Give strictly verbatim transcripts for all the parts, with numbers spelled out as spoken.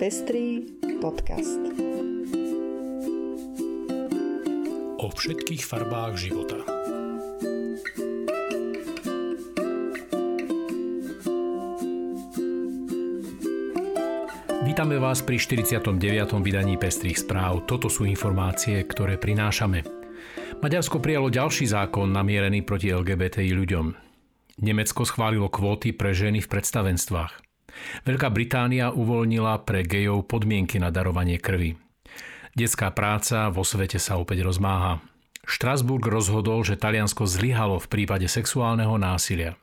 Pestrý podcast. O všetkých farbách života. Vítame vás pri štyridsiatom deviatom vydaní Pestrých správ. Toto sú informácie, ktoré prinášame. Maďarsko prijalo ďalší zákon namierený proti el gé bé té í ľuďom. Nemecko schválilo kvóty pre ženy v predstavenstvách. Veľká Británia uvoľnila pre gejov podmienky na darovanie krvi. Detská práca vo svete sa opäť rozmáha. Štrasburg rozhodol, že Taliansko zlyhalo v prípade sexuálneho násilia.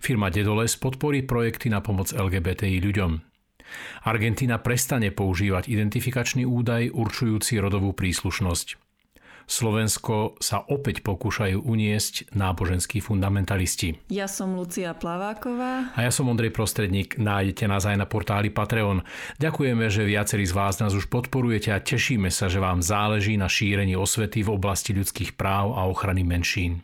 Firma Dedoles podporí projekty na pomoc el gé bé té í ľuďom. Argentína prestane používať identifikačný údaj určujúci rodovú príslušnosť. Slovensko sa opäť pokúšajú uniesť náboženskí fundamentalisti. Ja som Lucia Plaváková. A ja som Ondrej Prostredník. Nájdete nás aj na portáli Patreon. Ďakujeme, že viacerí z vás nás už podporujete a tešíme sa, že vám záleží na šírení osvety v oblasti ľudských práv a ochrany menšín.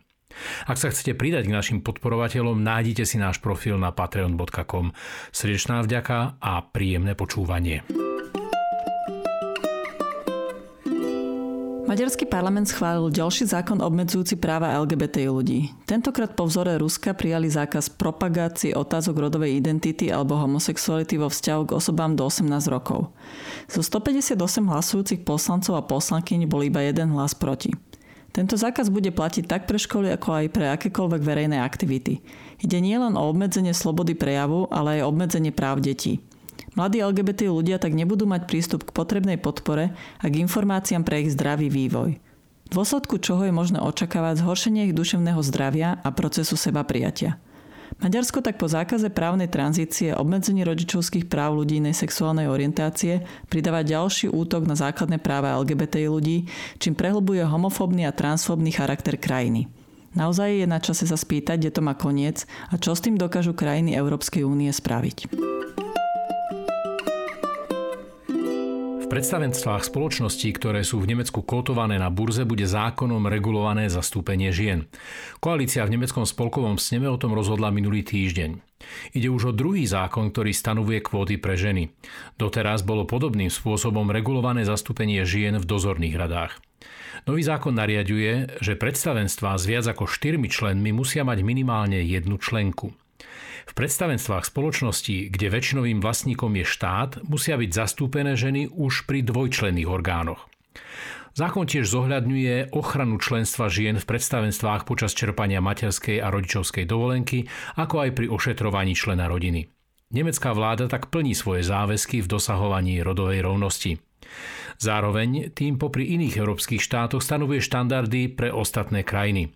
Ak sa chcete pridať k našim podporovateľom, nájdite si náš profil na patreon bodka com. Srdečná vďaka a príjemné počúvanie. Maďarský parlament schválil ďalší zákon obmedzujúci práva el gé bé té ľudí. Tentokrát po vzore Ruska prijali zákaz propagácie otázok rodovej identity alebo homosexuality vo vzťahu k osobám do osemnásť rokov. Zo stopäťdesiatosem hlasujúcich poslancov a poslankyň bol iba jeden hlas proti. Tento zákaz bude platiť tak pre školy, ako aj pre akékoľvek verejné aktivity. Ide nielen o obmedzenie slobody prejavu, ale aj obmedzenie práv detí. Mladí el gé bé té ľudia tak nebudú mať prístup k potrebnej podpore a k informáciám pre ich zdravý vývoj. V dôsledku čoho je možné očakávať zhoršenie ich duševného zdravia a procesu sebaprijatia. Maďarsko tak po zákaze právnej tranzície a obmedzení rodičovských práv ľudí inej sexuálnej orientácie pridáva ďalší útok na základné práva el gé bé té ľudí, čím prehlbuje homofóbny a transfóbny charakter krajiny. Naozaj je na čase sa spýtať, kde to má koniec a čo s tým dokážu krajiny Európskej únie spraviť. V predstavenstvách spoločností, ktoré sú v Nemecku kotované na burze, bude zákonom regulované zastúpenie žien. Koalícia v nemeckom spolkovom sneme o tom rozhodla minulý týždeň. Ide už o druhý zákon, ktorý stanovuje kvóty pre ženy. Doteraz bolo podobným spôsobom regulované zastúpenie žien v dozorných radách. Nový zákon nariaďuje, že predstavenstvá s viac ako štyrmi členmi musia mať minimálne jednu členku. V predstavenstvách spoločnosti, kde väčšinovým vlastníkom je štát, musia byť zastúpené ženy už pri dvojčlenných orgánoch. Zákon tiež zohľadňuje ochranu členstva žien v predstavenstvách počas čerpania materskej a rodičovskej dovolenky, ako aj pri ošetrovaní člena rodiny. Nemecká vláda tak plní svoje záväzky v dosahovaní rodovej rovnosti. Zároveň tým popri iných európskych štátoch stanovuje štandardy pre ostatné krajiny.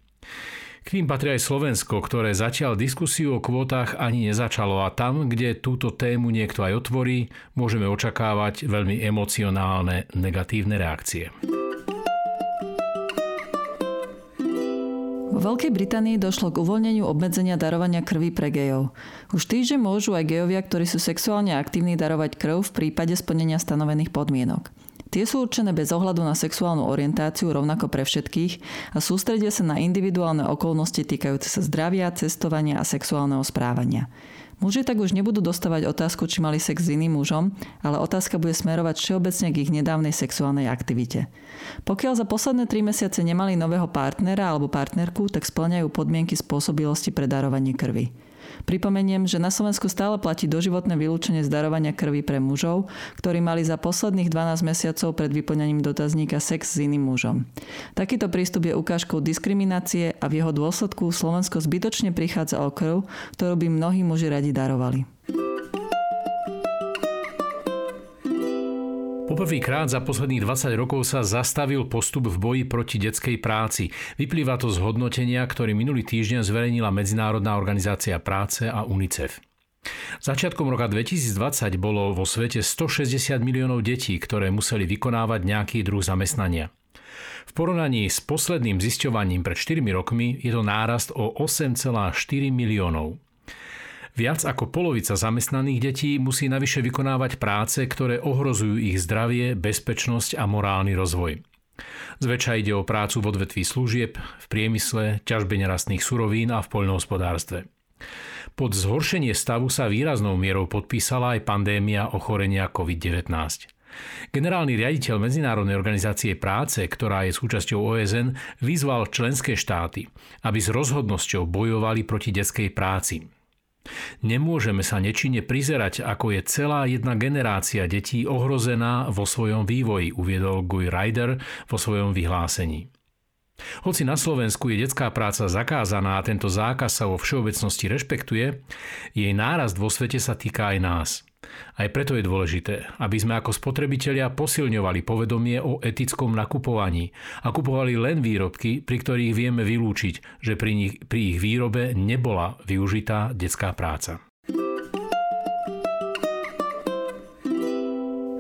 K ním patrí aj Slovensko, ktoré zatiaľ diskusiu o kvótach ani nezačalo a tam, kde túto tému niekto aj otvorí, môžeme očakávať veľmi emocionálne negatívne reakcie. Vo Veľkej Británii došlo k uvoľneniu obmedzenia darovania krvi pre gejov. Už týždeň môžu aj gejovia, ktorí sú sexuálne aktívni, darovať krv v prípade splnenia stanovených podmienok. Tie sú určené bez ohľadu na sexuálnu orientáciu rovnako pre všetkých a sústredia sa na individuálne okolnosti týkajúce sa zdravia, cestovania a sexuálneho správania. Muži tak už nebudú dostávať otázku, či mali sex s iným mužom, ale otázka bude smerovať všeobecne k ich nedávnej sexuálnej aktivite. Pokiaľ za posledné tri mesiace nemali nového partnera alebo partnerku, tak spĺňajú podmienky spôsobilosti pre darovanie krvi. Pripomeniem, že na Slovensku stále platí doživotné vylúčenie z darovania krvi pre mužov, ktorí mali za posledných dvanásť mesiacov pred vyplňaním dotazníka sex s iným mužom. Takýto prístup je ukážkou diskriminácie a v jeho dôsledku Slovensko zbytočne prichádza o krv, ktorú by mnohí muži radi darovali. Poprvýkrát za posledných dvadsať rokov sa zastavil postup v boji proti detskej práci. Vyplýva to z hodnotenia, ktorý minulý týždeň zverejnila Medzinárodná organizácia práce a UNICEF. Začiatkom roka dvetisícdvadsať bolo vo svete stošesťdesiat miliónov detí, ktoré museli vykonávať nejaký druh zamestnania. V porovnaní s posledným zisťovaním pred štyrmi rokmi je to nárast o osem celá štyri miliónov. Viac ako polovica zamestnaných detí musí navyše vykonávať práce, ktoré ohrozujú ich zdravie, bezpečnosť a morálny rozvoj. Zväčša ide o prácu v odvetví služieb, v priemysle, ťažbe nerastných surovín a v poľnohospodárstve. Pod zhoršenie stavu sa výraznou mierou podpísala aj pandémia ochorenia covid devätnásť. Generálny riaditeľ Medzinárodnej organizácie práce, ktorá je súčasťou ó es en, vyzval členské štáty, aby s rozhodnosťou bojovali proti detskej práci. Nemôžeme sa nečine prizerať, ako je celá jedna generácia detí ohrozená vo svojom vývoji, uviedol Guy Ryder vo svojom vyhlásení. Hoci na Slovensku je detská práca zakázaná a tento zákaz sa vo všeobecnosti rešpektuje, jej nárast vo svete sa týka aj nás. Aj preto je dôležité, aby sme ako spotrebitelia posilňovali povedomie o etickom nakupovaní a kupovali len výrobky, pri ktorých vieme vylúčiť, že pri nich, pri ich výrobe nebola využitá detská práca.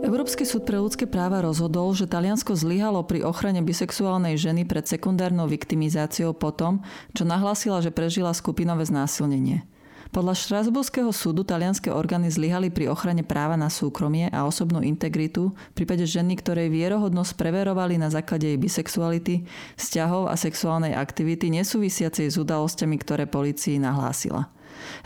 Európsky súd pre ľudské práva rozhodol, že Taliansko zlyhalo pri ochrane bisexuálnej ženy pred sekundárnou viktimizáciou potom, čo nahlásila, že prežila skupinové znásilnenie. Podľa štrasburského súdu talianske orgány zlyhali pri ochrane práva na súkromie a osobnú integritu v prípade ženy, ktorej vierohodnosť preverovali na základe jej bisexuality, vzťahov a sexuálnej aktivity nesúvisiacej s udalosťami, ktoré polícii nahlásila.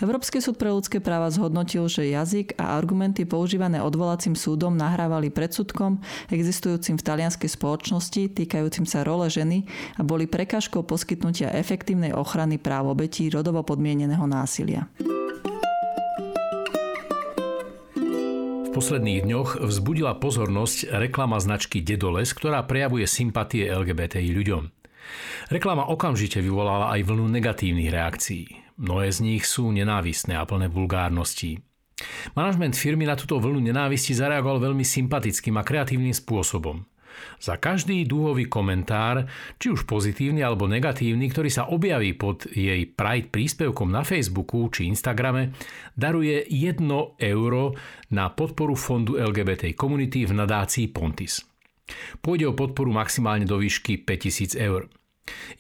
Európsky súd pre ľudské práva zhodnotil, že jazyk a argumenty používané odvolacím súdom nahrávali predsudkom existujúcim v talianskej spoločnosti týkajúcim sa role ženy a boli prekážkou poskytnutia efektívnej ochrany práv obetí rodovo podmieneného násilia. V posledných dňoch vzbudila pozornosť reklama značky Dedoles, ktorá prejavuje sympatie el gé bé té í ľuďom. Reklama okamžite vyvolala aj vlnu negatívnych reakcií. Mnohé z nich sú nenávistné a plné vulgárností. Manažment firmy na túto vlnu nenávisti zareagoval veľmi sympatickým a kreatívnym spôsobom. Za každý dúhový komentár, či už pozitívny alebo negatívny, ktorý sa objaví pod jej Pride príspevkom na Facebooku či Instagrame, daruje jedno euro na podporu fondu el gé bé té komunity v nadácii Pontis. Pôjde o podporu maximálne do výšky päťtisíc eur.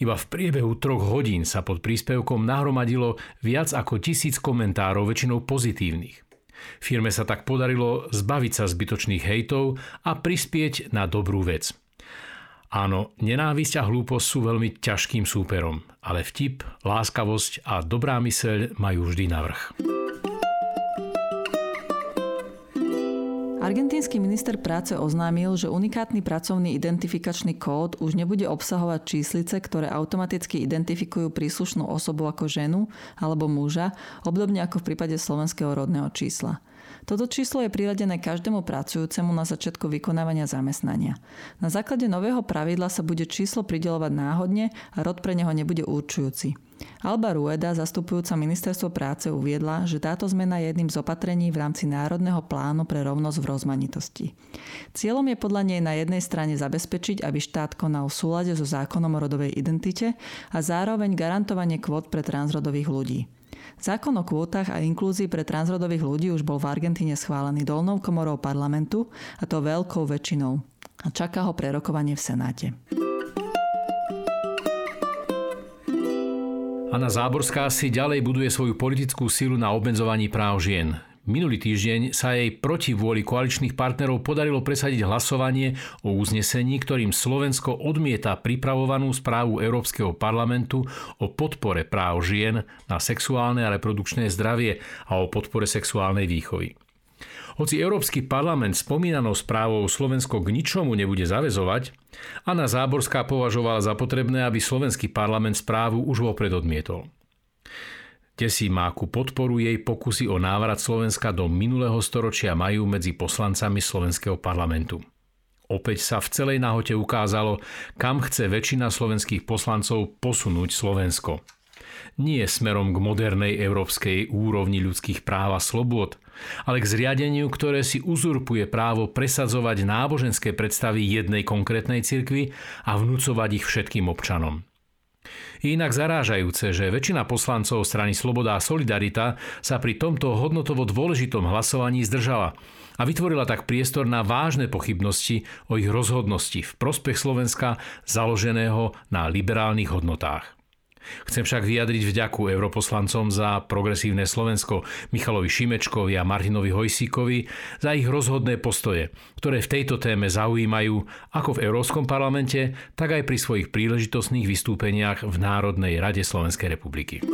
Iba v priebehu troch hodín sa pod príspevkom nahromadilo viac ako tisíc komentárov, väčšinou pozitívnych. Firme sa tak podarilo zbaviť sa zbytočných hejtov a prispieť na dobrú vec. Áno, nenávisť a hlúposť sú veľmi ťažkým súperom, ale vtip, láskavosť a dobrá myseľ majú vždy navrch. Argentínsky minister práce oznámil, že unikátny pracovný identifikačný kód už nebude obsahovať číslice, ktoré automaticky identifikujú príslušnú osobu ako ženu alebo muža, obdobne ako v prípade slovenského rodného čísla. Toto číslo je priradené každému pracujúcemu na začiatku vykonávania zamestnania. Na základe nového pravidla sa bude číslo prideľovať náhodne a rod pre neho nebude určujúci. Alba Rueda, zastupujúca ministerstvo práce, uviedla, že táto zmena je jedným z opatrení v rámci Národného plánu pre rovnosť v rozmanitosti. Cieľom je podľa nej na jednej strane zabezpečiť, aby štát konal v súlade so zákonom o rodovej identite a zároveň garantovanie kvót pre transrodových ľudí. Zákon o kvótach a inklúzii pre transrodových ľudí už bol v Argentíne schválený dolnou komorou parlamentu, a to veľkou väčšinou. A čaká ho prerokovanie v Senáte. Anna Záborská si ďalej buduje svoju politickú sílu na obmedzovaní práv žien. Minulý týždeň sa jej proti vôli koaličných partnerov podarilo presadiť hlasovanie o uznesení, ktorým Slovensko odmieta pripravovanú správu Európskeho parlamentu o podpore práv žien na sexuálne a reprodukčné zdravie a o podpore sexuálnej výchovy. Hoci Európsky parlament spomínanou správou Slovensko k ničomu nebude zaväzovať, Anna Záborská považovala za potrebné, aby slovenský parlament správu už vopred odmietol. Desí má ku podporu jej pokusy o návrat Slovenska do minulého storočia majú medzi poslancami slovenského parlamentu. Opäť sa v celej nahote ukázalo, kam chce väčšina slovenských poslancov posunúť Slovensko. Nie smerom k modernej európskej úrovni ľudských práv a slobôd, ale k zriadeniu, ktoré si uzurpuje právo presadzovať náboženské predstavy jednej konkrétnej cirkvi a vnúcovať ich všetkým občanom. Je inak zarážajúce, že väčšina poslancov strany Sloboda a Solidarita sa pri tomto hodnotovo dôležitom hlasovaní zdržala a vytvorila tak priestor na vážne pochybnosti o ich rozhodnosti v prospech Slovenska založeného na liberálnych hodnotách. Chcem však vyjadriť vďaku europoslancom za Progresívne Slovensko, Michalovi Šimečkovi a Martinovi Hojsíkovi za ich rozhodné postoje, ktoré v tejto téme zaujímajú ako v Európskom parlamente, tak aj pri svojich príležitostných vystúpeniach v Národnej rade Slovenskej republiky.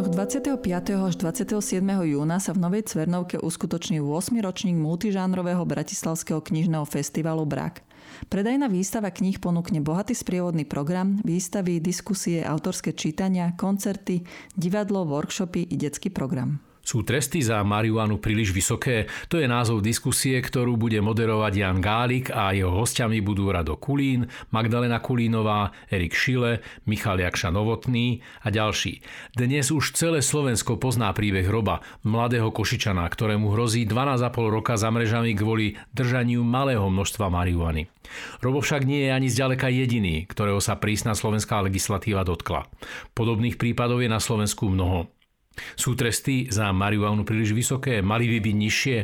dňoch dvadsiateho piateho až dvadsiateho siedmeho júna sa v Novej Cvernovke uskutoční ôsmy ročník multižánrového Bratislavského knižného festivalu BRAK. Predajná výstava kníh ponúkne bohatý sprievodný program, výstavy, diskusie, autorské čítania, koncerty, divadlo, workshopy i detský program. Sú tresty za marihuanu príliš vysoké? To je názov diskusie, ktorú bude moderovať Ján Gálik a jeho hostiami budú Rado Kulín, Magdalena Kulínová, Erik Šile, Michal Jakša Novotný a ďalší. Dnes už celé Slovensko pozná príbeh Roba, mladého Košičana, ktorému hrozí dvanásť a pol roka za mrežami kvôli držaniu malého množstva marihuany. Robo však nie je ani zďaleka jediný, ktorého sa prísna slovenská legislatíva dotkla. Podobných prípadov je na Slovensku mnoho. Sú tresty za marihuanu príliš vysoké? Mali by byť nižšie?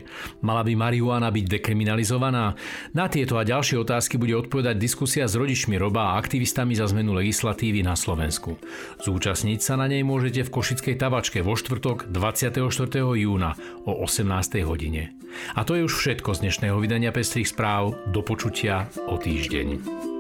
Mala by marihuana byť dekriminalizovaná? Na tieto a ďalšie otázky bude odpovedať diskusia s rodičmi Roba a aktivistami za zmenu legislatívy na Slovensku. Zúčastniť sa na nej môžete v Košickej tabačke vo štvrtok dvadsiateho štvrtého júna o osemnástej hodine. A to je už všetko z dnešného vydania Pestrých správ. Do počutia o týždeň.